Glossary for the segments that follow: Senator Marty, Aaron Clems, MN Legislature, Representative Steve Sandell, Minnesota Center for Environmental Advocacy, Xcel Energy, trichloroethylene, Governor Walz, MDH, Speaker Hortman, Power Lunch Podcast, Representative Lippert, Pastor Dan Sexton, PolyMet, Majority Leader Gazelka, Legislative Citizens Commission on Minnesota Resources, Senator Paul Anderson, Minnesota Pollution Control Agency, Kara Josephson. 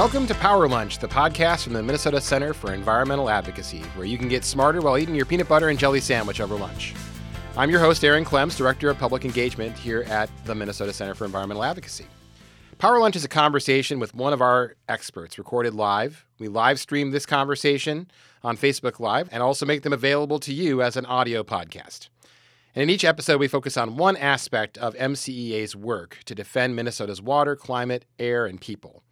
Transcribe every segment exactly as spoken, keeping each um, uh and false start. Welcome to Power Lunch, the podcast from the Minnesota Center for Environmental Advocacy, where you can get smarter while eating your peanut butter and jelly sandwich over lunch. I'm your host, Aaron Clems, Director of Public Engagement here at the Minnesota Center for Environmental Advocacy. Power Lunch is a conversation with one of our experts recorded live. We live stream this conversation on Facebook Live and also make them available to you as an audio podcast. And in each episode, we focus on one aspect of M C E A's work to defend Minnesota's water, climate, air, and people.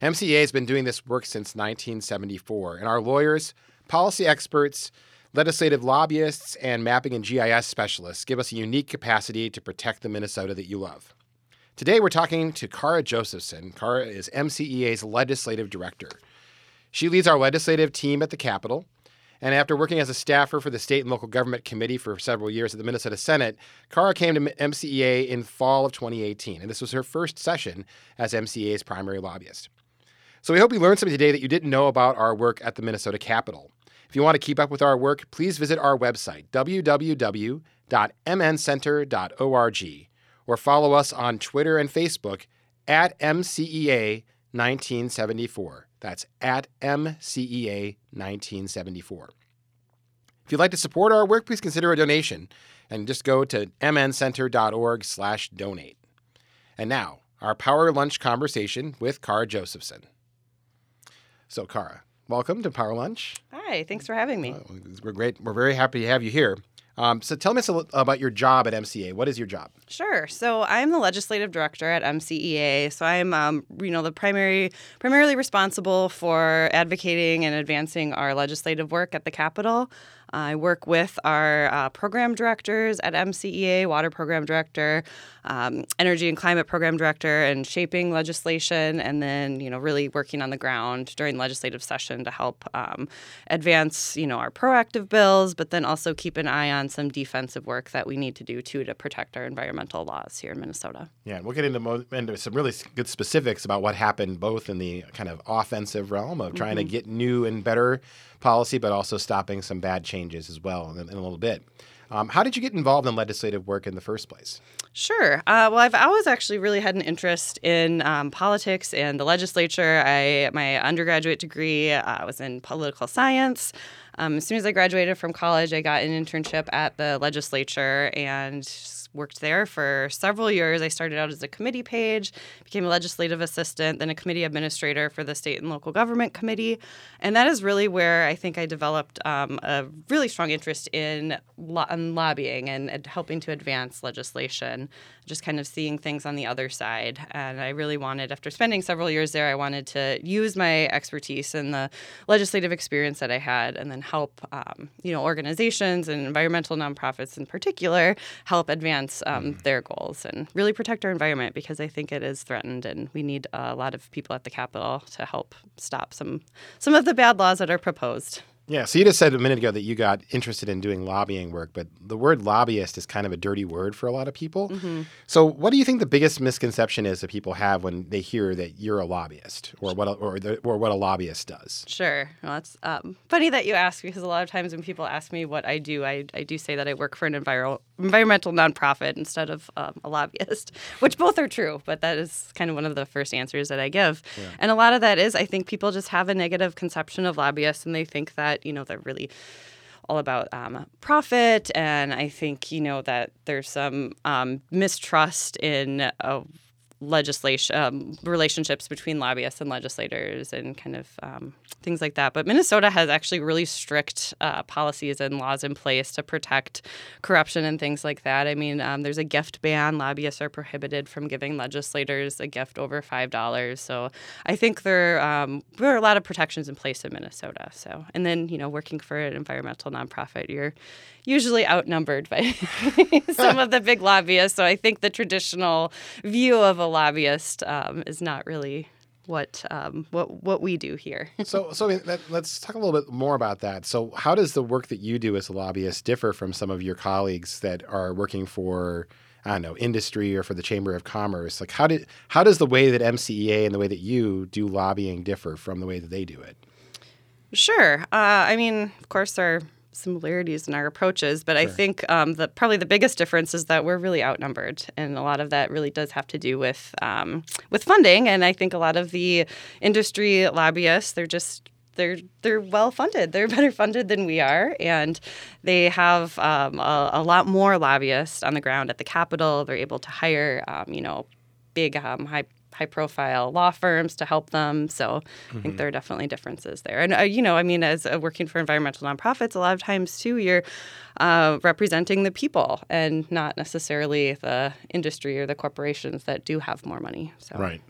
M C E A has been doing this work since nineteen seventy-four, and our lawyers, policy experts, legislative lobbyists, and mapping and G I S specialists give us a unique capacity to protect the Minnesota that you love. Today, we're talking to Kara Josephson. Kara is M C E A's legislative director. She leads our legislative team at the Capitol, and after working as a staffer for the State and Local Government Committee for several years at the Minnesota Senate, Kara came to M C E A in fall of twenty eighteen, and this was her first session as M C E A's primary lobbyist. So we hope you learned something today that you didn't know about our work at the Minnesota Capitol. If you want to keep up with our work, please visit our website, w w w dot m n center dot org, or follow us on Twitter and Facebook at M C E A nineteen seventy-four. That's at M C E A nineteen seventy-four. If you'd like to support our work, please consider a donation and just go to m n center dot org slash donate. And now, our Power Lunch conversation with Kara Josephson. So, Kara, welcome to Power Lunch. Hi, thanks for having me. Uh, we're great. We're very happy to have you here. Um, so tell me about your job at M C E A. What is your job? Sure. So I'm the legislative director at M C E A. So I'm, um, you know, the primary, primarily responsible for advocating and advancing our legislative work at the Capitol. I work with our uh, program directors at M C E A, water program director, um, energy and climate program director, and shaping legislation, and then, you know, really working on the ground during legislative session to help um, advance, you know, our proactive bills, but then also keep an eye on some defensive work that we need to do, too, to protect our environmental laws here in Minnesota. Yeah, and we'll get into, mo- into some really good specifics about what happened both in the kind of offensive realm of trying mm-hmm. to get new and better policy, but also stopping some bad changes as well in, in a little bit. Um, how did you get involved in legislative work in the first place? Sure. Uh, well, I've always actually really had an interest in um, politics and the legislature. I my undergraduate degree uh, was in political science. Um, as soon as I graduated from college, I got an internship at the legislature and worked there for several years. I started out as a committee page, became a legislative assistant, then a committee administrator for the State and Local Government Committee. And that is really where I think I developed um, a really strong interest in, lo- in lobbying and, and helping to advance legislation, just kind of seeing things on the other side. And I really wanted, after spending several years there, I wanted to use my expertise and the legislative experience that I had and then help um, you know, organizations and environmental nonprofits in particular help advance Um, their goals and really protect our environment, because I think it is threatened, and we need a lot of people at the Capitol to help stop some some of the bad laws that are proposed. Yeah, so you just said a minute ago that you got interested in doing lobbying work, but the word lobbyist is kind of a dirty word for a lot of people. Mm-hmm. So what do you think the biggest misconception is that people have when they hear that you're a lobbyist or what a, or, the, or what a lobbyist does? Sure. Well, it's um, funny that you ask, because a lot of times when people ask me what I do, I, I do say that I work for an enviro- environmental nonprofit instead of um, a lobbyist, which both are true, but that is kind of one of the first answers that I give. Yeah. And a lot of that is I think people just have a negative conception of lobbyists, and they think that you know, they're really all about um, profit. And I think, you know, that there's some um, mistrust in uh, legislation, um, relationships between lobbyists and legislators and kind of um, things like that. But Minnesota has actually really strict uh, policies and laws in place to protect corruption and things like that. I mean, um, there's a gift ban. Lobbyists are prohibited from giving legislators a gift over five dollars. So I think there, um, there are a lot of protections in place in Minnesota. So, and then, you know, working for an environmental nonprofit, you're usually outnumbered by some of the big lobbyists. So I think the traditional view of a lobbyist um, is not really what um, what what we do here. so so that, let's talk a little bit more about that. So how does the work that you do as a lobbyist differ from some of your colleagues that are working for, I don't know, industry or for the Chamber of Commerce? Like how did how does the way that M C E A and the way that you do lobbying differ from the way that they do it? Sure. Uh, I mean, of course, our similarities in our approaches, but sure. I think um, the probably the biggest difference is that we're really outnumbered, and a lot of that really does have to do with um, with funding. And I think a lot of the industry lobbyists, they're just they're they're well funded. They're better funded than we are, and they have um, a, a lot more lobbyists on the ground at the Capitol. They're able to hire um, you know big um, high. high-profile law firms to help them. So mm-hmm. I think there are definitely differences there. And, uh, you know, I mean, as uh, working for environmental nonprofits, a lot of times, too, you're uh, representing the people and not necessarily the industry or the corporations that do have more money. So. Right.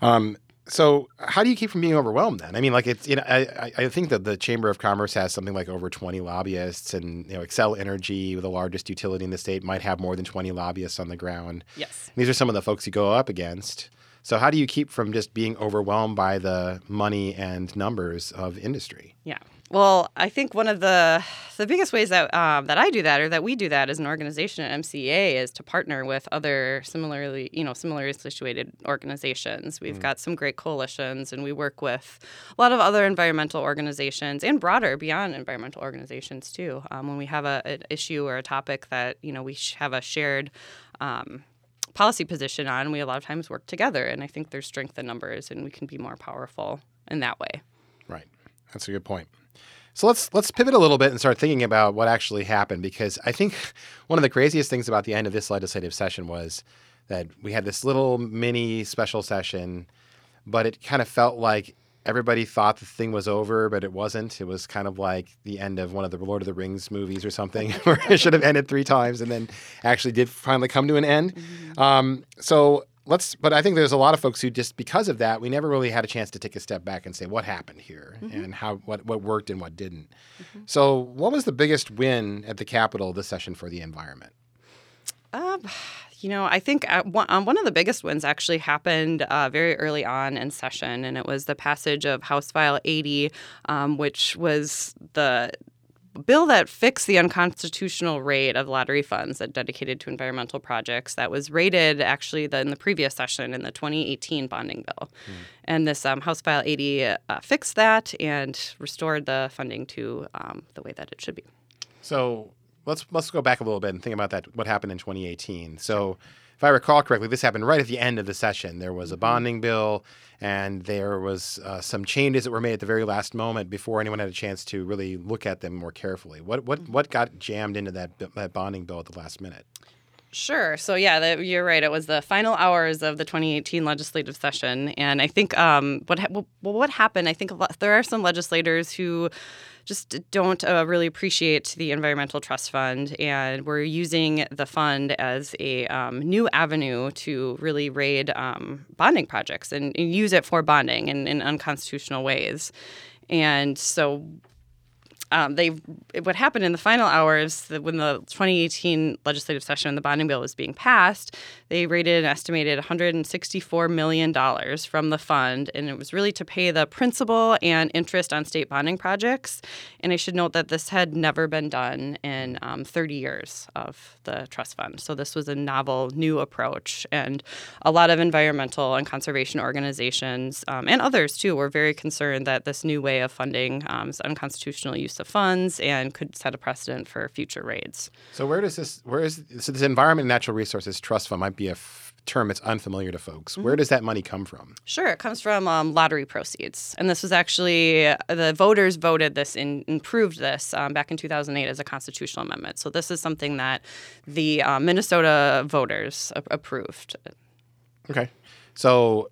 Um, so how do you keep from being overwhelmed then? I mean, like, it's, you know, I, I think that the Chamber of Commerce has something like over twenty lobbyists, and, you know, Xcel Energy, the largest utility in the state, might have more than twenty lobbyists on the ground. Yes. And these are some of the folks you go up against. So how do you keep from just being overwhelmed by the money and numbers of industry? Yeah. Well, I think one of the the biggest ways that um, that I do that, or that we do that as an organization at M C E A, is to partner with other similarly, you know, similarly situated organizations. We've mm. got some great coalitions, and we work with a lot of other environmental organizations and broader beyond environmental organizations too. Um, when we have a, an issue or a topic that, you know, we have a shared um, policy position on, we a lot of times work together, and I think there's strength in numbers, and we can be more powerful in that way. Right. That's a good point. So let's let's pivot a little bit and start thinking about what actually happened, because I think one of the craziest things about the end of this legislative session was that we had this little mini special session, but it kind of felt like everybody thought the thing was over, but it wasn't. It was kind of like the end of one of the Lord of the Rings movies or something, where it should have ended three times and then actually did finally come to an end. Mm-hmm. Um, so let's, but I think there's a lot of folks who just, because of that, we never really had a chance to take a step back and say what happened here mm-hmm. and how what, what worked and what didn't. Mm-hmm. So what was the biggest win at the Capitol this session for the environment? Um, you know, I think at one, um, one of the biggest wins actually happened uh, very early on in session, and it was the passage of House File eighty, um, which was the bill that fixed the unconstitutional rate of lottery funds that dedicated to environmental projects that was rated actually the, in the previous session in the twenty eighteen bonding bill. Mm. And this um, House File eighty uh, fixed that and restored the funding to um, the way that it should be. So let's let's go back a little bit and think about that, what happened in twenty eighteen. So if I recall correctly, this happened right at the end of the session. There was a bonding bill, and there was uh, some changes that were made at the very last moment before anyone had a chance to really look at them more carefully. What what what got jammed into that that bonding bill at the last minute? Sure. So, yeah, the, you're right. It was the final hours of the twenty eighteen legislative session. And I think um, what, ha- well, what happened, I think a lot, there are some legislators who just don't uh, really appreciate the Environmental Trust Fund. And we're using the fund as a um, new avenue to really raid um, bonding projects and, and use it for bonding in, in unconstitutional ways. And so... Um, they what happened in the final hours when the twenty eighteen legislative session and the bonding bill was being passed, they raided an estimated one hundred sixty-four million dollars from the fund, and it was really to pay the principal and interest on state bonding projects. And I should note that this had never been done in um, thirty years of the trust fund. So this was a novel, new approach, and a lot of environmental and conservation organizations um, and others too were very concerned that this new way of funding um, is unconstitutional use of funds and could set a precedent for future raids. So where does this, where is, so this Environment and Natural Resources Trust Fund might be a f- term that's unfamiliar to folks. Mm-hmm. Where does that money come from? Sure. It comes from um, lottery proceeds. And this was actually, the voters voted this and improved this um, back in two thousand eight as a constitutional amendment. So this is something that the uh, Minnesota voters a- approved. Okay. So...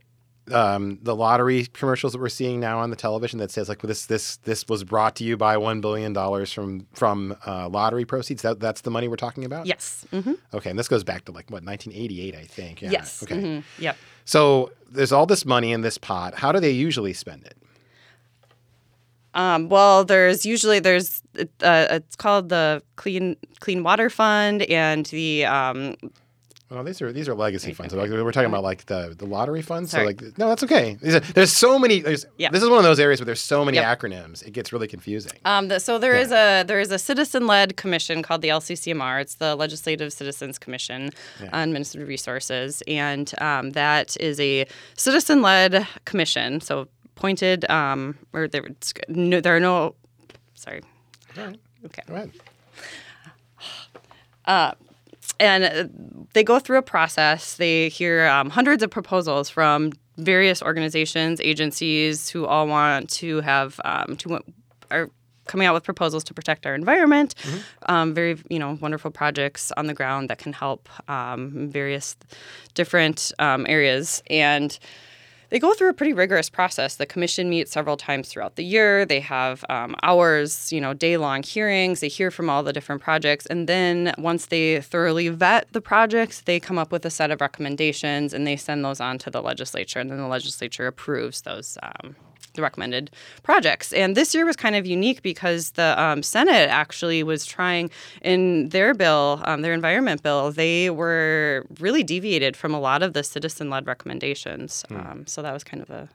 Um, the lottery commercials that we're seeing now on the television that says like well, this this this was brought to you by one billion dollars from from uh, lottery proceeds. That that's the money we're talking about. Yes. Mm-hmm. Okay, and this goes back to like what nineteen eighty-eight, I think. Yeah. Yes. Okay. Mm-hmm. Yep. So there's all this money in this pot. How do they usually spend it? Um, well, there's usually there's uh, it's called the Clean Clean Water Fund and the. Um, Well, these are these are legacy funds. Like, we're talking about like the, the lottery funds. Sorry. So like, no, that's okay. These are, there's so many. There's, yeah. This is one of those areas where there's so many yep. acronyms. It gets really confusing. Um, the, so there yeah. is a there is a citizen-led commission called the L C C M R. It's the Legislative Citizens Commission yeah. on Minnesota Resources, and um, that is a citizen-led commission. So appointed, um, or there, there are no, sorry. All right. Okay. Go ahead. Uh, and they go through a process. They hear um, hundreds of proposals from various organizations, agencies who all want to have um, to are coming out with proposals to protect our environment. Mm-hmm. Um, very you know wonderful projects on the ground that can help um, various different um, areas. And they go through a pretty rigorous process. The commission meets several times throughout the year. They have um, hours, you know, day-long hearings. They hear from all the different projects. And then once they thoroughly vet the projects, they come up with a set of recommendations, and they send those on to the legislature. And then the legislature approves those um, the recommended projects. And this year was kind of unique because the um, Senate actually was trying in their bill, um, their environment bill, they were really deviated from a lot of the citizen-led recommendations. Mm. Um, so So that was kind of a,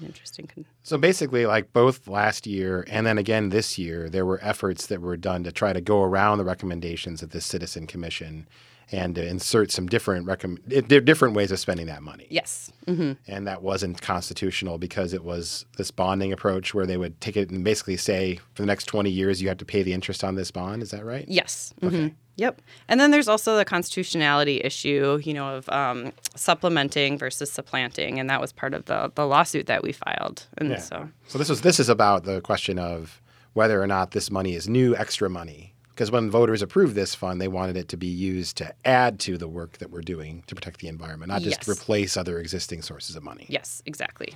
an interesting. Con- so basically, like both last year and then again this year, there were efforts that were done to try to go around the recommendations of this citizen commission and to insert some different recomm- different ways of spending that money. Yes. Mm-hmm. And that wasn't constitutional because it was this bonding approach where they would take it and basically say, for the next twenty years, you have to pay the interest on this bond. Is that right? Yes. Okay. Mm-hmm. Yep. And then there's also the constitutionality issue, you know, of um, supplementing versus supplanting. And that was part of the, the lawsuit that we filed. And yeah. so so this, was, this is about the question of whether or not this money is new extra money. Because when voters approved this fund, they wanted it to be used to add to the work that we're doing to protect the environment, not just yes. replace other existing sources of money. Yes, exactly.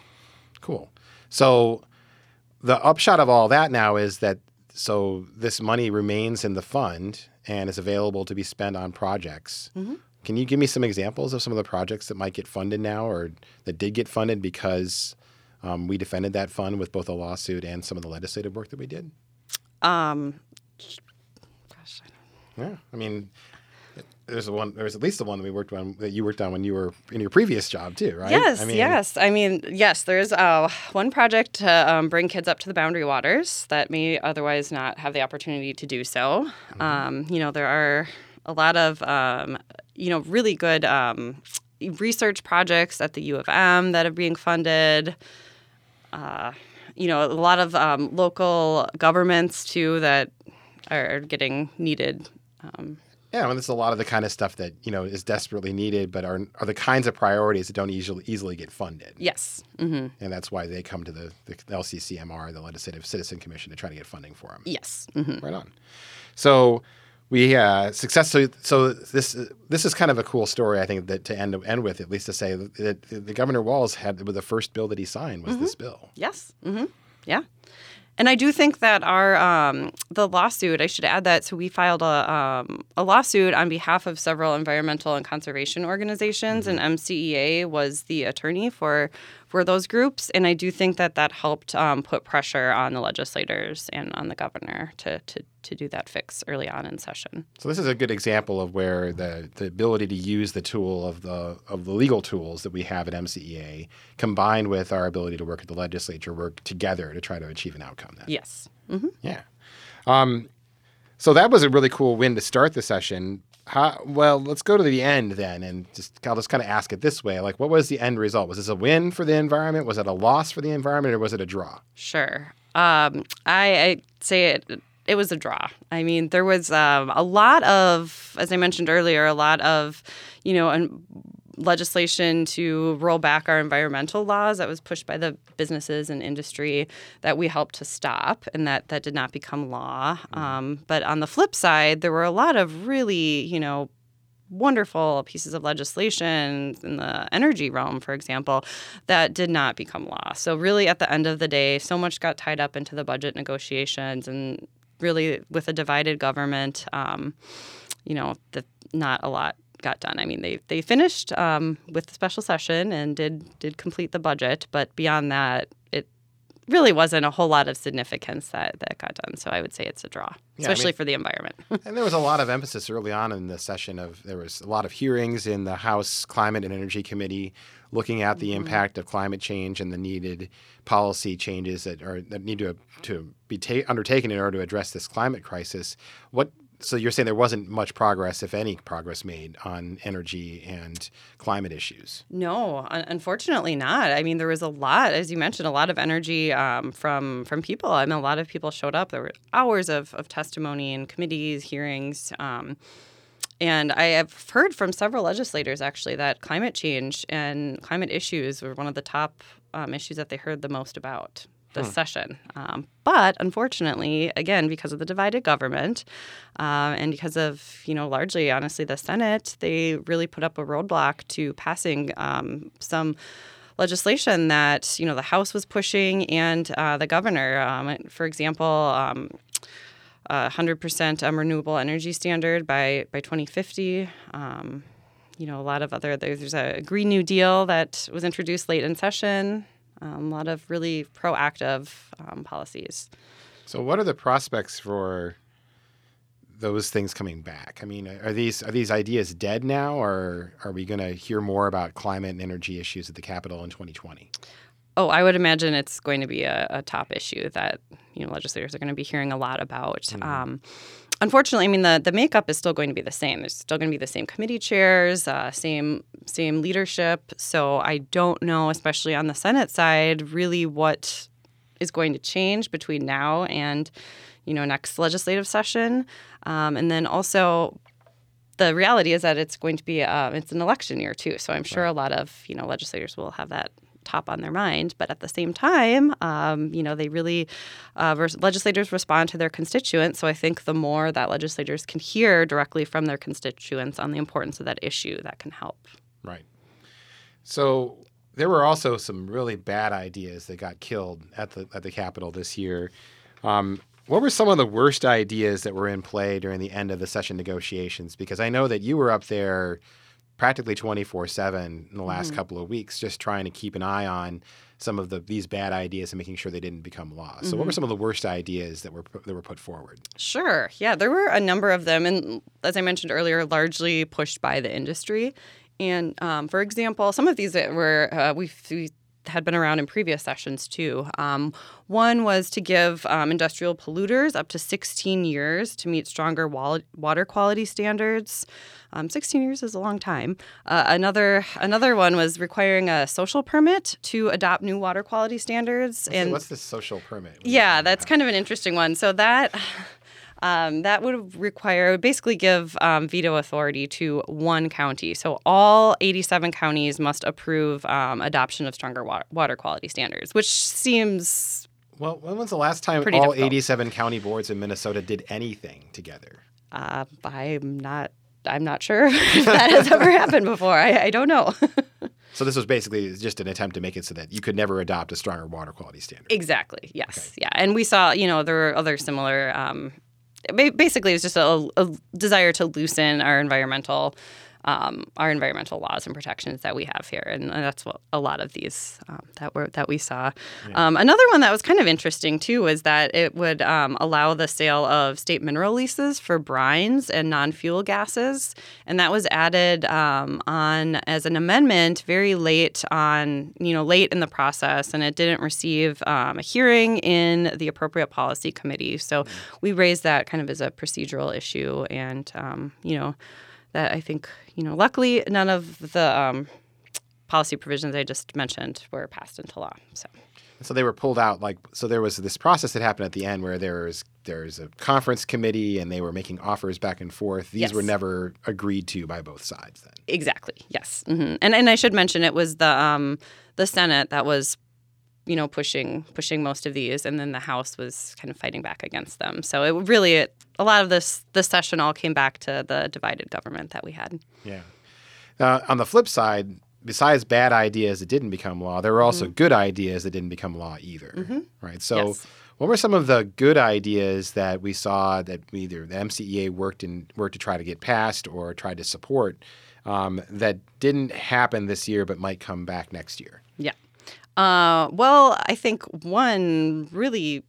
Cool. So the upshot of all that now is that so this money remains in the fund and is available to be spent on projects. Mm-hmm. Can you give me some examples of some of the projects that might get funded now or that did get funded because um, we defended that fund with both a lawsuit and some of the legislative work that we did? Um, gosh, I don't know. Yeah, I mean, there's one. There's at least the one that we worked on that you worked on when you were in your previous job too, right? Yes, I mean, yes. I mean, yes. There's uh, one project to um, bring kids up to the boundary waters that may otherwise not have the opportunity to do so. Mm-hmm. Um, you know, there are a lot of um, you know really good um, research projects at the U of M that are being funded. Uh, you know, a lot of um, local governments too that are getting needed. Um, Yeah, I mean, that's a lot of the kind of stuff that, you know, is desperately needed, but are are the kinds of priorities that don't easily easily get funded. Yes. Mm-hmm. And that's why they come to the, the L C C M R, the Legislative Citizen Commission, to try to get funding for them. Yes. Mm-hmm. Right on. So we uh, successfully – so this this is kind of a cool story, I think, that to end end with, at least to say that the Governor Walz had – the first bill that he signed was mm-hmm. this bill. Yes. Mm-hmm. Yeah. And I do think that our um, the lawsuit, I should add that, so we filed a, um, a lawsuit on behalf of several environmental and conservation organizations, mm-hmm. and M C E A was the attorney for for those groups. And I do think that that helped um, put pressure on the legislators and on the governor to, to, to do that fix early on in session. So this is a good example of where the, the ability to use the tool of the of the legal tools that we have at M C E A combined with our ability to work at the legislature work together to try to achieve an outcome then. Yes. Mm-hmm. Yeah. Um, so that was a really cool win to start the session. How, well, let's go to the end then, and just I'll just kind of ask it this way: like, what was the end result? Was this a win for the environment? Was it a loss for the environment, or was it a draw? Sure, um, I I'd say it. It was a draw. I mean, there was um, a lot of, as I mentioned earlier, a lot of, you know, un- legislation to roll back our environmental laws that was pushed by the businesses and industry that we helped to stop, and that, that did not become law. Um, but on the flip side, there were a lot of really, you know, wonderful pieces of legislation in the energy realm, for example, that did not become law. So really, at the end of the day, so much got tied up into the budget negotiations, and really with a divided government, um, you know, the, not a lot got done. I mean, they they finished um, with the special session and did did complete the budget, but beyond that, it really wasn't a whole lot of significance that, that got done. So I would say it's a draw, especially yeah, I mean, for the environment. And there was a lot of emphasis early on in the session of there was a lot of hearings in the House Climate and Energy Committee looking at the mm-hmm. impact of climate change and the needed policy changes that are that need to to be ta- undertaken in order to address this climate crisis. What So you're saying there wasn't much progress, if any progress made, on energy and climate issues? No, un- unfortunately not. I mean, there was a lot, as you mentioned, a lot of energy um, from from people. I mean, a lot of people showed up. There were hours of, of testimony and committees, hearings. Um, and I have heard from several legislators, actually, that climate change and climate issues were one of the top um, issues that they heard the most about this hmm. session. Um, but unfortunately, again, because of the divided government uh, and because of, you know, largely, honestly, the Senate, they really put up a roadblock to passing um, some legislation that, you know, the House was pushing and uh, the governor, um, for example, um, a one hundred percent um, renewable energy standard by, by twenty fifty. Um, you know, a lot of other, there's a Green New Deal that was introduced late in session. Um, a lot of really proactive um, policies. So what are the prospects for those things coming back? I mean, are these are these ideas dead now, or are we going to hear more about climate and energy issues at the Capitol in twenty twenty? Oh, I would imagine it's going to be a, a top issue that, you know, legislators are going to be hearing a lot about. Mm-hmm. Um, unfortunately, I mean, the, the makeup is still going to be the same. There's still going to be the same committee chairs, uh, same same leadership. So I don't know, especially on the Senate side, really what is going to change between now and, you know, next legislative session. Um, and then also, the reality is that it's going to be uh, it's an election year too. So I'm sure right. a lot of, you know, legislators will have that top on their mind. But at the same time, um, you know, they really uh, – legislators respond to their constituents. So I think the more that legislators can hear directly from their constituents on the importance of that issue, that can help. Right. So there were also some really bad ideas that got killed at the at the Capitol this year. Um, what were some of the worst ideas that were in play during the end of the session negotiations? Because I know that you were up there – practically twenty-four seven in the last mm-hmm. couple of weeks, just trying to keep an eye on some of the these bad ideas and making sure they didn't become law. So mm-hmm. what were some of the worst ideas that were that were put forward? Sure. Yeah, there were a number of them. And as I mentioned earlier, largely pushed by the industry. And um, for example, some of these that were uh, we had been around in previous sessions, too. Um, one was to give um, industrial polluters up to sixteen years to meet stronger wall- water quality standards. Um, sixteen years is a long time. Uh, another another one was requiring a social permit to adopt new water quality standards. What's, and the, what's the social permit? What yeah, that's about? Kind of an interesting one. So that... Um, that would require, would basically give um, veto authority to one county. So all eighty-seven counties must approve um, adoption of stronger water, water quality standards, which seems Well, when was the last time all difficult. eighty-seven county boards in Minnesota did anything together? Uh, I'm not, I'm not sure if that has ever happened before. I, I don't know. So this was basically just an attempt to make it so that you could never adopt a stronger water quality standard. Exactly. Yes. Okay. Yeah. And we saw, you know, there were other similar um basically, it was just a, a desire to loosen our environmental, um, our environmental laws and protections that we have here, and that's what a lot of these um, that were that we saw. Yeah. Um, another one that was kind of interesting too was that it would um, allow the sale of state mineral leases for brines and non-fuel gases, and that was added um, on as an amendment very late on, you know, late in the process, and it didn't receive um, a hearing in the appropriate policy committee. So yeah. we raised that kind of as a procedural issue, and um, you know. That I think, you know, luckily none of the um, policy provisions I just mentioned were passed into law. So so they were pulled out. Like, so there was this process that happened at the end where there was, there was a conference committee and they were making offers back and forth. These yes. were never agreed to by both sides then. Exactly. Yes. Mm-hmm. And and I should mention it was the um, the Senate that was, you know, pushing pushing most of these, and then the House was kind of fighting back against them. So it really, it, a lot of this this session all came back to the divided government that we had. Yeah. Now, on the flip side, besides bad ideas that didn't become law, there were also mm-hmm. good ideas that didn't become law either, mm-hmm. right? So yes. what were some of the good ideas that we saw that either the M C E A worked in worked to try to get passed or tried to support um, that didn't happen this year but might come back next year? Yeah. Uh, well, I think one really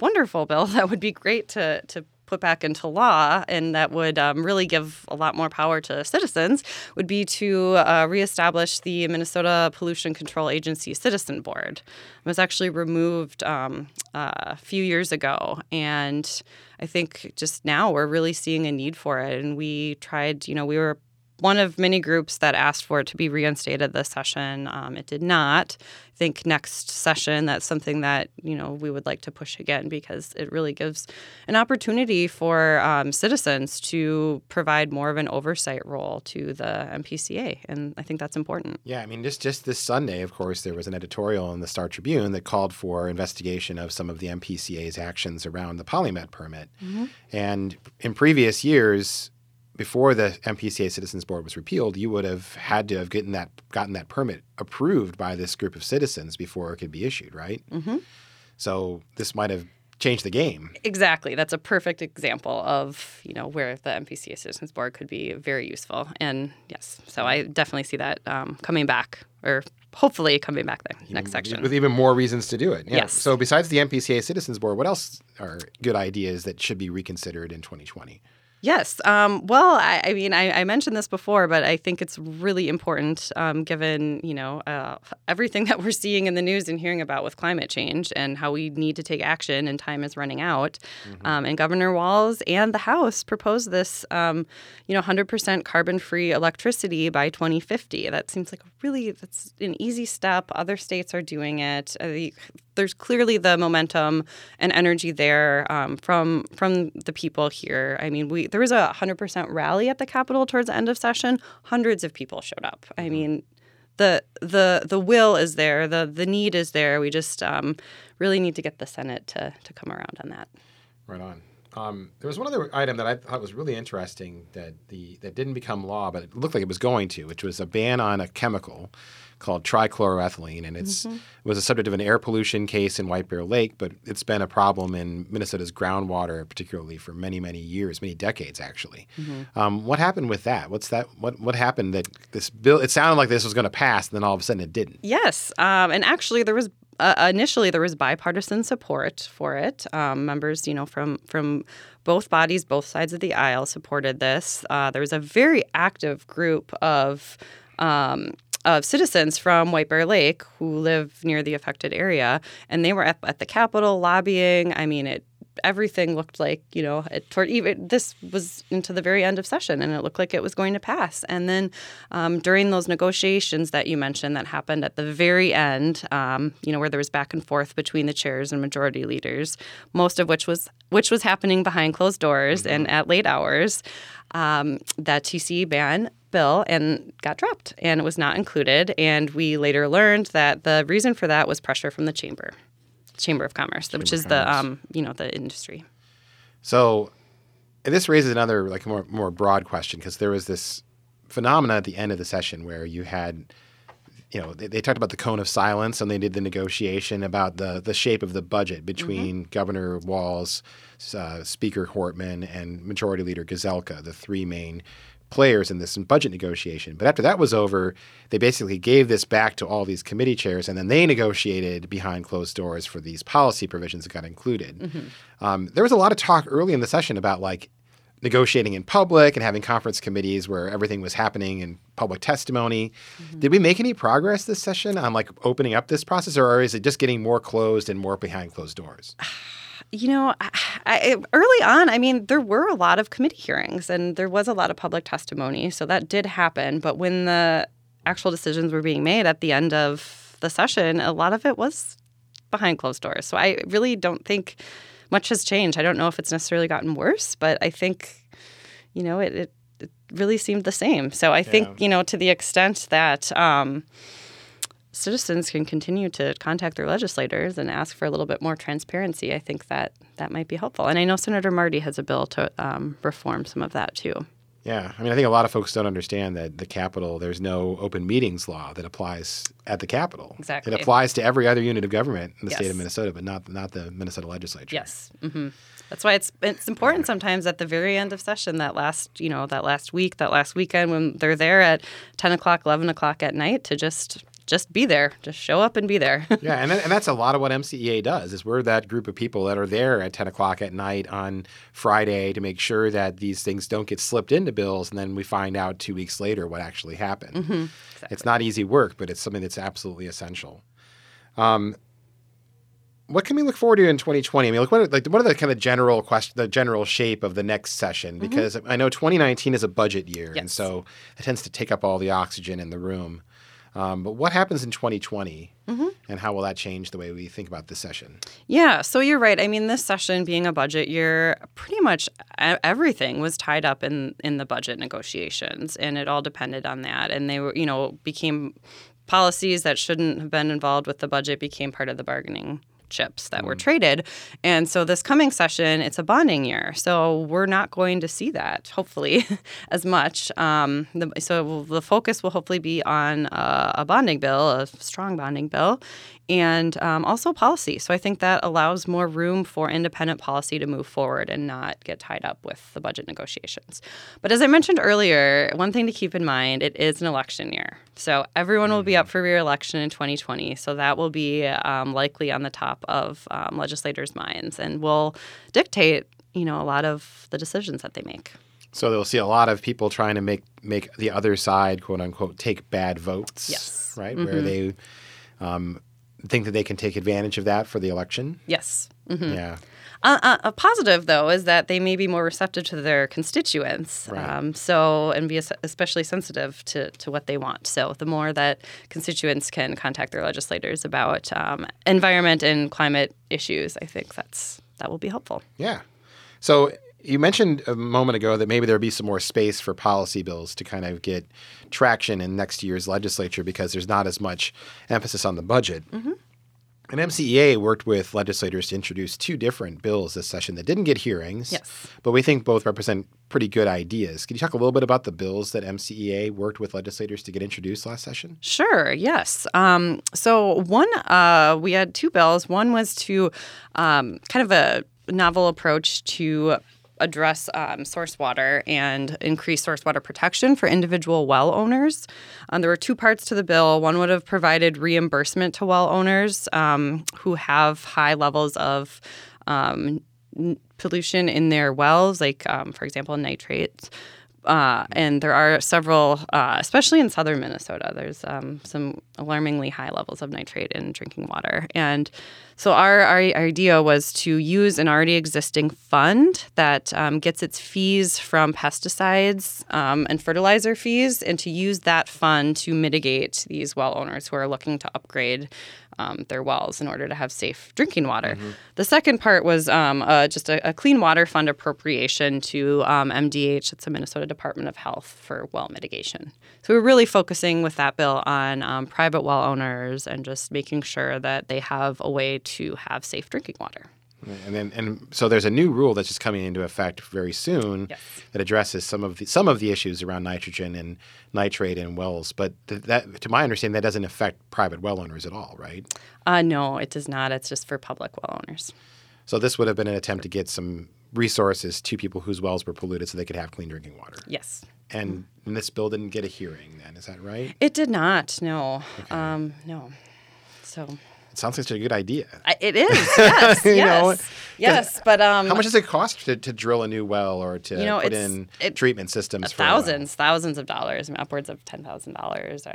wonderful bill that would be great to to put back into law, and that would um, really give a lot more power to citizens, would be to uh, reestablish the Minnesota Pollution Control Agency Citizen Board. It was actually removed um, uh, a few years ago, and I think just now we're really seeing a need for it. And we tried, you know, we were one of many groups that asked for it to be reinstated this session. Um, it did not. I think next session, that's something that, you know, we would like to push again, because it really gives an opportunity for um, citizens to provide more of an oversight role to the M P C A. And I think that's important. Yeah, I mean, just, just this Sunday, of course, there was an editorial in the Star Tribune that called for investigation of some of the M P C A's actions around the PolyMet permit. Mm-hmm. And in previous years, before the M P C A Citizens Board was repealed, you would have had to have gotten that gotten that permit approved by this group of citizens before it could be issued, right? Mm-hmm. So this might have changed the game. Exactly. That's a perfect example of, you know, where the M P C A Citizens Board could be very useful. And yes, so I definitely see that um, coming back, or hopefully coming back there next even, section. With even more reasons to do it. Yeah. Yes. So besides the M P C A Citizens Board, what else are good ideas that should be reconsidered in twenty twenty? Yes. Um, well, I, I mean, I, I mentioned this before, but I think it's really important um, given, you know, uh, everything that we're seeing in the news and hearing about with climate change and how we need to take action and time is running out. Mm-hmm. Um, and Governor Walz and the House proposed this, um, you know, one hundred percent carbon-free electricity by twenty fifty. That seems like a really, that's an easy step. Other states are doing it. Uh, the, There's clearly the momentum and energy there um, from from the people here. I mean, we there was a one hundred percent rally at the Capitol towards the end of session. Hundreds of people showed up. I mean, the the the will is there. The the need is there. We just um, really need to get the Senate to to come around on that. Right on. Um, there was one other item that I thought was really interesting that the that didn't become law, but it looked like it was going to, which was a ban on a chemical called trichloroethylene, and it's mm-hmm. it was a subject of an air pollution case in White Bear Lake, but it's been a problem in Minnesota's groundwater, particularly for many, many years, many decades actually. Mm-hmm. Um, what happened with that? What's that? What what happened that this bill? It sounded like this was going to pass, and then all of a sudden it didn't. Yes, um, and actually there was. Uh, initially, there was bipartisan support for it. Um, members, you know, from from both bodies, both sides of the aisle supported this. Uh, there was a very active group of um, of citizens from White Bear Lake who live near the affected area, and they were at, at the Capitol lobbying. I mean, it everything looked like, you know, it, toward even this was into the very end of session, and it looked like it was going to pass. And then um, during those negotiations that you mentioned that happened at the very end, um, you know, where there was back and forth between the chairs and majority leaders, most of which was which was happening behind closed doors and at late hours, um, that T C E ban bill and got dropped and it was not included. And we later learned that the reason for that was pressure from the chamber. Chamber of Commerce, Chamber which is Commerce. the um, you know the industry. So, and this raises another like more more broad question, because there was this phenomenon at the end of the session where you had, you know, they, they talked about the cone of silence, and they did the negotiation about the the shape of the budget between mm-hmm. Governor Walz, uh, Speaker Hortman, and Majority Leader Gazelka, the three main players in this budget negotiation. But after that was over, they basically gave this back to all these committee chairs, and then they negotiated behind closed doors for these policy provisions that got included. Mm-hmm. Um, there was a lot of talk early in the session about like negotiating in public and having conference committees where everything was happening in public testimony. Mm-hmm. Did we make any progress this session on like opening up this process, or is it just getting more closed and more behind closed doors? You know, I, I, early on, I mean, there were a lot of committee hearings and there was a lot of public testimony. So that did happen. But when the actual decisions were being made at the end of the session, a lot of it was behind closed doors. So I really don't think much has changed. I don't know if it's necessarily gotten worse, but I think, you know, it, it, it really seemed the same. So I yeah. think, you know, to the extent that um, – citizens can continue to contact their legislators and ask for a little bit more transparency, I think that that might be helpful. And I know Senator Marty has a bill to um, reform some of that, too. Yeah. I mean, I think a lot of folks don't understand that the Capitol, there's no open meetings law that applies at the Capitol. Exactly. It applies to every other unit of government in the yes. state of Minnesota, but not not the Minnesota legislature. Yes. Mm-hmm. That's why it's it's important sometimes at the very end of session, that last, you know, that last week, that last weekend when they're there at ten o'clock, eleven o'clock at night to just just be there. Just show up and be there. yeah, and and that's a lot of what M C E A does, is we're that group of people that are there at ten o'clock at night on Friday to make sure that these things don't get slipped into bills, and then we find out two weeks later what actually happened. Mm-hmm. Exactly. It's not easy work, but it's something that's absolutely essential. Um, what can we look forward to in twenty twenty? I mean, like what are, like what are the kind of general question, the general shape of the next session? Because mm-hmm. I know twenty nineteen is a budget year, yes. and so it tends to take up all the oxygen in the room. Um, but what happens in twenty twenty, mm-hmm. and how will that change the way we think about this session? Yeah, so you're right. I mean, this session being a budget year, pretty much everything was tied up in, in the budget negotiations, and it all depended on that. And they were, you know, became policies that shouldn't have been involved with the budget became part of the bargaining chips that mm. were traded. And so this coming session, it's a bonding year. So we're not going to see that, hopefully, as much. Um, the, so the focus will hopefully be on a, a bonding bill, a strong bonding bill, and um, also policy. So I think that allows more room for independent policy to move forward and not get tied up with the budget negotiations. But as I mentioned earlier, one thing to keep in mind, it is an election year. So everyone mm-hmm. will be up for re-election in twenty twenty. So that will be um, likely on the top of um, legislators' minds and will dictate, you know, a lot of the decisions that they make. So they'll see a lot of people trying to make, make the other side, quote unquote, take bad votes. Yes. Right? Mm-hmm. Where they... Um, think that they can take advantage of that for the election? Yes. Mm-hmm. Yeah. Uh, a positive, though, is that they may be more receptive to their constituents, right. um, so and be especially sensitive to, to what they want. So the more that constituents can contact their legislators about um, environment and climate issues, I think that's that will be helpful. Yeah. So you mentioned a moment ago that maybe there would be some more space for policy bills to kind of get traction in next year's legislature because there's not as much emphasis on the budget. Mm-hmm. And M C E A worked with legislators to introduce two different bills this session that didn't get hearings, yes. but we think both represent pretty good ideas. Can you talk a little bit about the bills that M C E A worked with legislators to get introduced last session? Sure, yes. Um, so one, uh, we had two bills. One was to um, kind of a novel approach to address um, source water and increase source water protection for individual well owners. Um, there were two parts to the bill. One would have provided reimbursement to well owners um, who have high levels of um, n- pollution in their wells, like, um, for example, nitrates. Uh, and there are several, uh, especially in southern Minnesota, there's um, some alarmingly high levels of nitrate in drinking water. And so our, our idea was to use an already existing fund that um, gets its fees from pesticides um, and fertilizer fees, and to use that fund to mitigate these well owners who are looking to upgrade Um, their wells in order to have safe drinking water. Mm-hmm. The second part was um, uh, just a, a clean water fund appropriation to um, M D H, it's the Minnesota Department of Health, for well mitigation. So we're really focusing with that bill on um, private well owners and just making sure that they have a way to have safe drinking water. And then, and so there's a new rule that's just coming into effect very soon yes. that addresses some of the, some of the issues around nitrogen and nitrate in wells. But th- that, to my understanding, that doesn't affect private well owners at all, right? Uh, no, it does not. It's just for public well owners. So this would have been an attempt to get some resources to people whose wells were polluted so they could have clean drinking water. Yes. And, and this bill didn't get a hearing then, is that right? It did not, no. Okay. Um, no. So... It sounds like such a good idea. It is, yes, you yes, know? yes. But um, how much does it cost to, to drill a new well or to you know, put in it, treatment systems? For thousands, thousands of dollars, I mean, upwards of ten thousand dollars.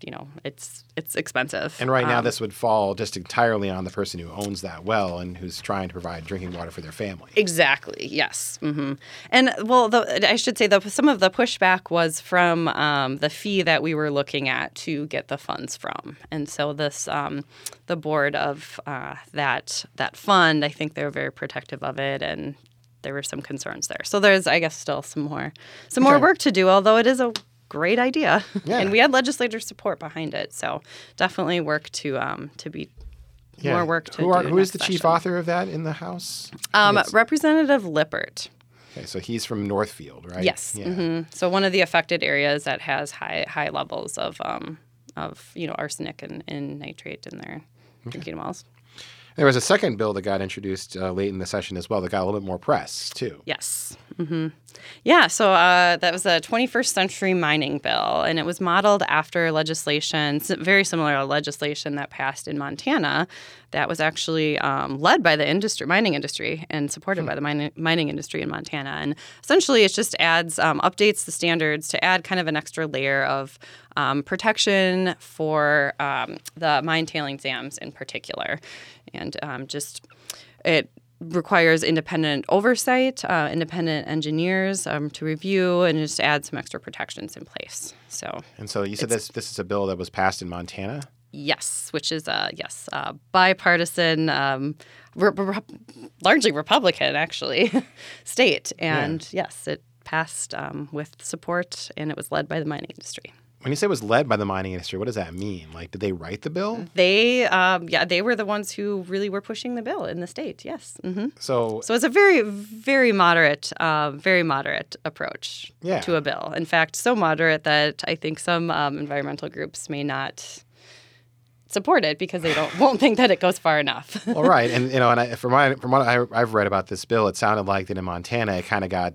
You know, it's it's expensive. And right now, um, this would fall just entirely on the person who owns that well and who's trying to provide drinking water for their family. Exactly. Yes. Mm-hmm. And well, the, I should say that some of the pushback was from um, the fee that we were looking at to get the funds from, and so this. Um, The board of uh, that that fund, I think they were very protective of it, and there were some concerns there. So there's, I guess, still some more some more okay. work to do. Although it is a great idea, yeah. and we had legislator support behind it, so definitely work to um, to be yeah. more work to who are, do. Who is the session. Chief author of that in the House? Um, Representative Lippert. Okay, so he's from Northfield, right? Yes. Yeah. Mm-hmm. So one of the affected areas that has high high levels of um, of you know arsenic and, and nitrate in there. Okay. There was a second bill that got introduced uh, late in the session as well that got a little bit more press, too. Yes. Mm-hmm. Yeah, so uh, that was a twenty-first century mining bill, and it was modeled after legislation, very similar to legislation that passed in Montana that was actually um, led by the industry, mining industry and supported hmm. by the min- mining industry in Montana. And essentially, it just adds, um, updates the standards to add kind of an extra layer of um, protection for um, the mine tailings dams in particular. And um, just it requires independent oversight, uh, independent engineers um, to review, and just add some extra protections in place. So, and so you said this this is a bill that was passed in Montana? Yes, which is uh, yes uh, bipartisan, um, re- re- largely Republican actually, state, and yeah. yes, it passed um, with support, and it was led by the mining industry. When you say it was led by the mining industry, what does that mean? Like, did they write the bill? They, um, yeah, they were the ones who really were pushing the bill in the state. Yes. Mm-hmm. So, so it's a very, very moderate, uh, very moderate approach yeah. to a bill. In fact, so moderate that I think some um, environmental groups may not support it because they don't won't think that it goes far enough. Well, right, and you know, and I, from my, from what I, I've read about this bill, it sounded like that in Montana, it kind of got.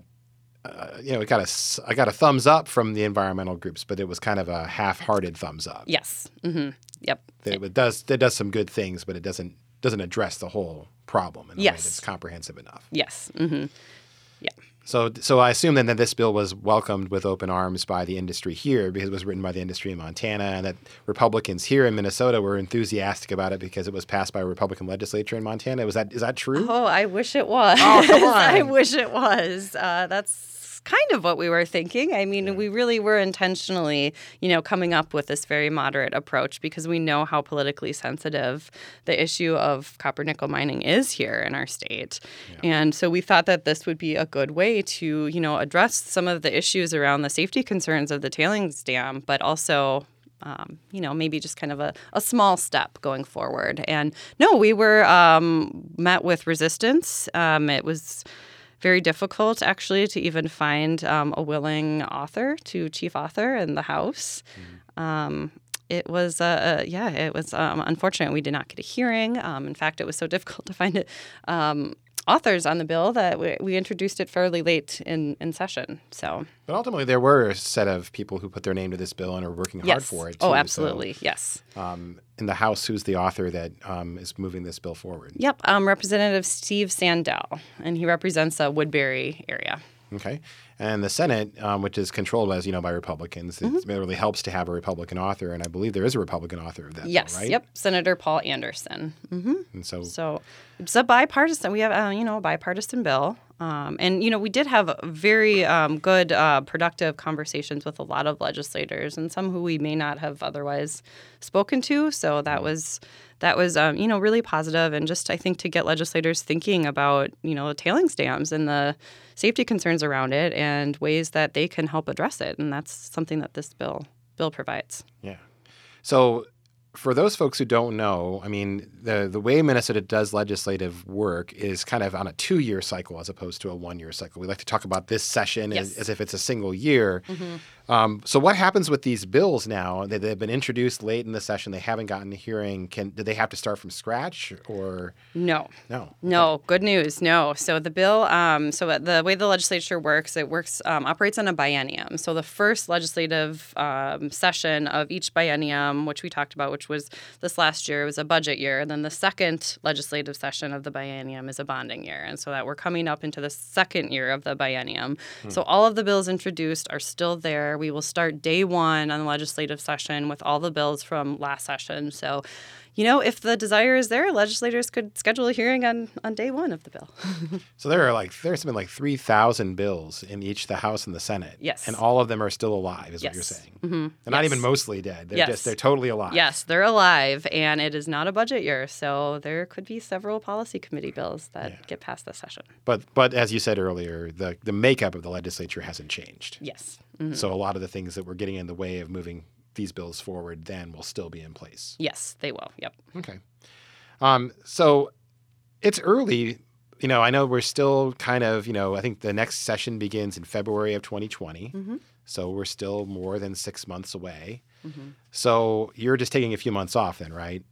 Uh, you know, it got a, I got a thumbs up from the environmental groups, but it was kind of a half-hearted thumbs up. Yes. Mm-hmm. Yep. It, it does it does some good things, but it doesn't doesn't address the whole problem in a yes. way that's comprehensive enough. Yes. Mm-hmm. Yeah. So so I assume then that this bill was welcomed with open arms by the industry here because it was written by the industry in Montana, and that Republicans here in Minnesota were enthusiastic about it because it was passed by a Republican legislature in Montana. Was that is that true? Oh, I wish it was. Oh, come on. I wish it was. Uh, that's kind of what we were thinking. I mean, yeah. we really were intentionally, you know, coming up with this very moderate approach because we know how politically sensitive the issue of copper nickel mining is here in our state. Yeah. And so we thought that this would be a good way to, you know, address some of the issues around the safety concerns of the tailings dam, but also Um, you know, maybe just kind of a, a small step going forward. And no, we were um, met with resistance. Um, it was very difficult, actually, to even find um, a willing author to chief author in the House. Mm-hmm. Um, it was, uh, uh, yeah, it was um, unfortunate. We did not get a hearing. Um, in fact, it was so difficult to find it. Um, authors on the bill that we, we introduced it fairly late in, in session. So, but ultimately, there were a set of people who put their name to this bill and are working yes. hard for it, too. Oh, absolutely. So, yes. Um, in the House, who's the author that um, is moving this bill forward? Yep. Um, Representative Steve Sandell, and he represents the Woodbury area. Okay. And the Senate, um, which is controlled, as you know, by Republicans, mm-hmm. it really helps to have a Republican author, and I believe there is a Republican author of that yes, bill, right? Yes, yep, Senator Paul Anderson. Mm-hmm. And so, so it's a bipartisan. We have, uh, you know, a bipartisan bill. Um, and, you know, we did have very um, good, uh, productive conversations with a lot of legislators and some who we may not have otherwise spoken to. So that was, that was um, you know, really positive. And just, I think, to get legislators thinking about, you know, tailings dams and the safety concerns around it and ways that they can help address it. And that's something that this bill bill provides. Yeah. So for those folks who don't know, I mean, the the way Minnesota does legislative work is kind of on a two-year cycle as opposed to a one-year cycle. We like to talk about this session yes. as, as if it's a single year. Mm-hmm. Um, so what happens with these bills now? They, they've been introduced late in the session. They haven't gotten a hearing. Can, do they have to start from scratch or? No. No. No. Okay. Good news. No. So the bill, um, so the way the legislature works, it works um, operates on a biennium. So the first legislative um, session of each biennium, which we talked about, which was this last year, it was a budget year. And then the second legislative session of the biennium is a bonding year. And so that we're coming up into the second year of the biennium. Hmm. So all of the bills introduced are still there. We will start day one on the legislative session with all the bills from last session. So, you know, if the desire is there, legislators could schedule a hearing on, on day one of the bill. So there are like there's something like three thousand bills in each the House and the Senate. Yes, and all of them are still alive, is yes. what you're saying. Mm-hmm. They're yes. not even mostly dead. They're yes. just they're totally alive. Yes, they're alive, and it is not a budget year, so there could be several policy committee bills that yeah. get passed this session. But but as you said earlier, the the makeup of the legislature hasn't changed. Yes. Mm-hmm. So a lot of the things that were getting in the way of moving these bills forward then will still be in place. Yes, they will. Yep. Okay. Um, so it's early. You know, I know we're still kind of, you know, I think the next session begins in February of twenty twenty. Mm-hmm. So we're still more than six months away. Mm-hmm. So you're just taking a few months off then, right?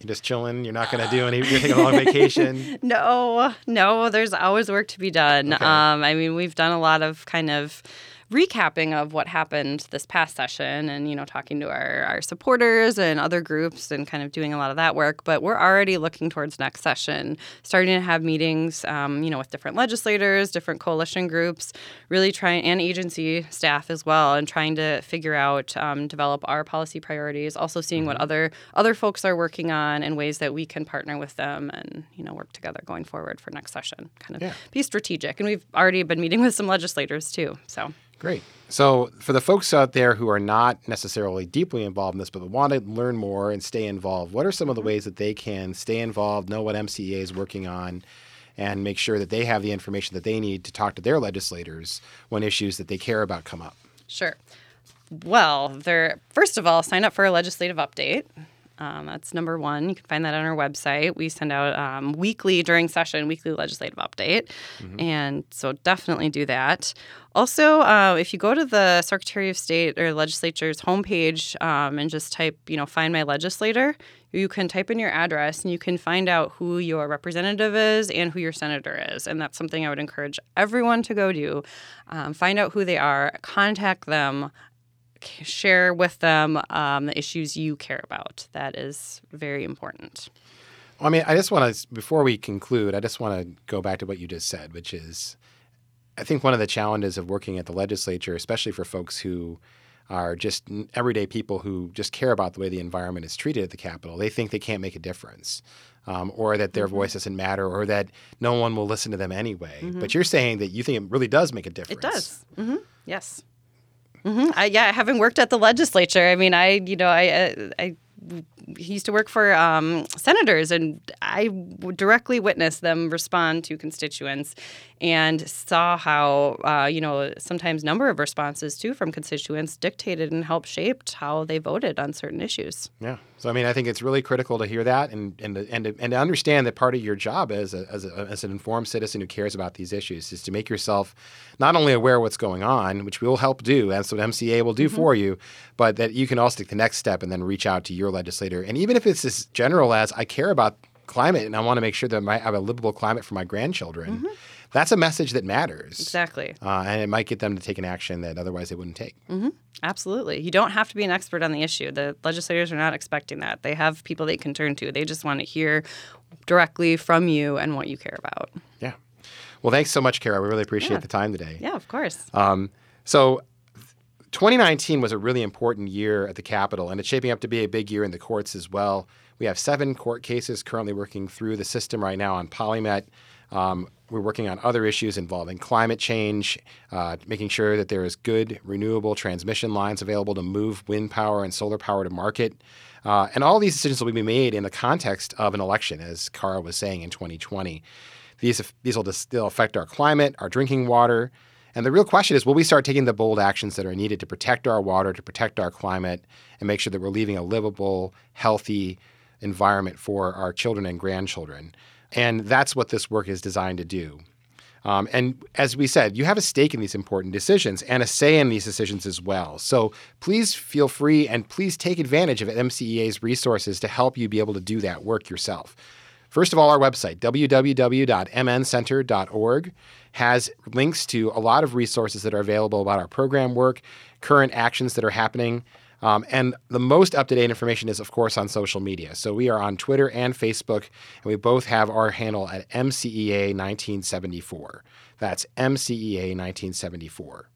You're just chilling. You're not going to do any. You're taking a long vacation. No, no. There's always work to be done. Okay. Um, I mean, we've done a lot of kind of recapping of what happened this past session, and you know, talking to our our supporters and other groups, and kind of doing a lot of that work. But we're already looking towards next session, starting to have meetings, um, you know, with different legislators, different coalition groups, really trying, and agency staff as well, and trying to figure out, um, develop our policy priorities. Also, seeing what other other folks are working on, and ways that we can partner with them and, you know, work together going forward for next session. Kind of yeah. be strategic. And we've already been meeting with some legislators too. So great. So for the folks out there who are not necessarily deeply involved in this but want to learn more and stay involved, what are some of the ways that they can stay involved, know what M C E A is working on, and make sure that they have the information that they need to talk to their legislators when issues that they care about come up? Sure. Well, they're, first of all, sign up for a legislative update. Um, that's number one. You can find that on our website. We send out um, weekly during session, weekly legislative update. Mm-hmm. And so definitely do that. Also, uh, if you go to the Secretary of State or Legislature's homepage um, and just type, you know, find my legislator, you can type in your address and you can find out who your representative is and who your senator is. And that's something I would encourage everyone to go do. Um, find out who they are. Contact them. Share with them um, the issues you care about. That is very important. Well, I mean, I just want to, before we conclude, I just want to go back to what you just said, which is, I think one of the challenges of working at the legislature, especially for folks who are just everyday people who just care about the way the environment is treated at the Capitol, they think they can't make a difference, um, or that their mm-hmm. voice doesn't matter, or that no one will listen to them anyway. Mm-hmm. But you're saying that you think it really does make a difference. It does. Mm-hmm. Yes. Mm-hmm. I, yeah, having worked at the legislature, I mean, I, you know, I, I, I used to work for um, senators, and I directly witnessed them respond to constituents and saw how, uh, you know, sometimes number of responses, too, from constituents dictated and helped shaped how they voted on certain issues. Yeah. So, I mean, I think it's really critical to hear that and and and, and to understand that part of your job as, a, as, a, as an informed citizen who cares about these issues is to make yourself not only aware of what's going on, which we will help do, and so M C A will do mm-hmm. for you, but that you can also take the next step and then reach out to your legislator. And even if it's as general as, I care about climate and I want to make sure that I have a livable climate for my grandchildren, mm-hmm. that's a message that matters. Exactly. Uh, and it might get them to take an action that otherwise they wouldn't take. Mm-hmm. Absolutely. You don't have to be an expert on the issue. The legislators are not expecting that. They have people they can turn to. They just want to hear directly from you and what you care about. Yeah. Well, thanks so much, Kara. We really appreciate yeah. the time today. Yeah, of course. Um, so twenty nineteen was a really important year at the Capitol, and it's shaping up to be a big year in the courts as well. We have seven court cases currently working through the system right now on PolyMet. Um, we're working on other issues involving climate change, uh, making sure that there is good renewable transmission lines available to move wind power and solar power to market. Uh, and all these decisions will be made in the context of an election, as Kara was saying, in twenty twenty. These, these will still affect our climate, our drinking water. And the real question is, will we start taking the bold actions that are needed to protect our water, to protect our climate, and make sure that we're leaving a livable, healthy environment for our children and grandchildren? And that's what this work is designed to do. Um, and as we said, you have a stake in these important decisions and a say in these decisions as well. So please feel free and please take advantage of M C E A's resources to help you be able to do that work yourself. First of all, our website, w w w dot m n center dot org, has links to a lot of resources that are available about our program work, current actions that are happening. Um, and the most up-to-date information is, of course, on social media. So we are on Twitter and Facebook, and we both have our handle at M C E A nineteen seventy-four. That's M C E A nineteen seventy-four.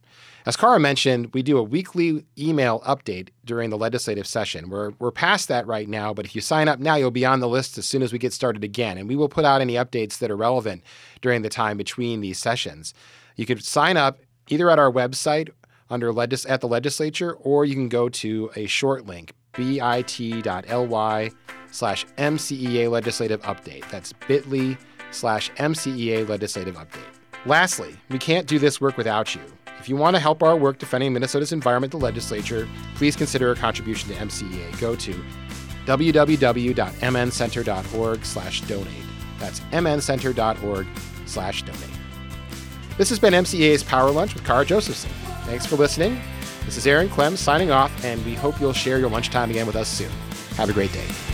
As Kara mentioned, we do a weekly email update during the legislative session. We're, we're past that right now, but if you sign up now, you'll be on the list as soon as we get started again. And we will put out any updates that are relevant during the time between these sessions. You could sign up either at our website under legis- at the legislature, or you can go to a short link, bit.ly slash MCEA legislative update. That's bit.ly slash MCEA legislative update. Lastly, we can't do this work without you. If you want to help our work defending Minnesota's environment at the legislature, please consider a contribution to M C E A. Go to w w w dot m n center dot org slash donate. That's m n center dot org slash donate. This has been M C E A's Power Lunch with Kara Josephson. Thanks for listening. This is Aaron Clems signing off, and we hope you'll share your lunchtime again with us soon. Have a great day.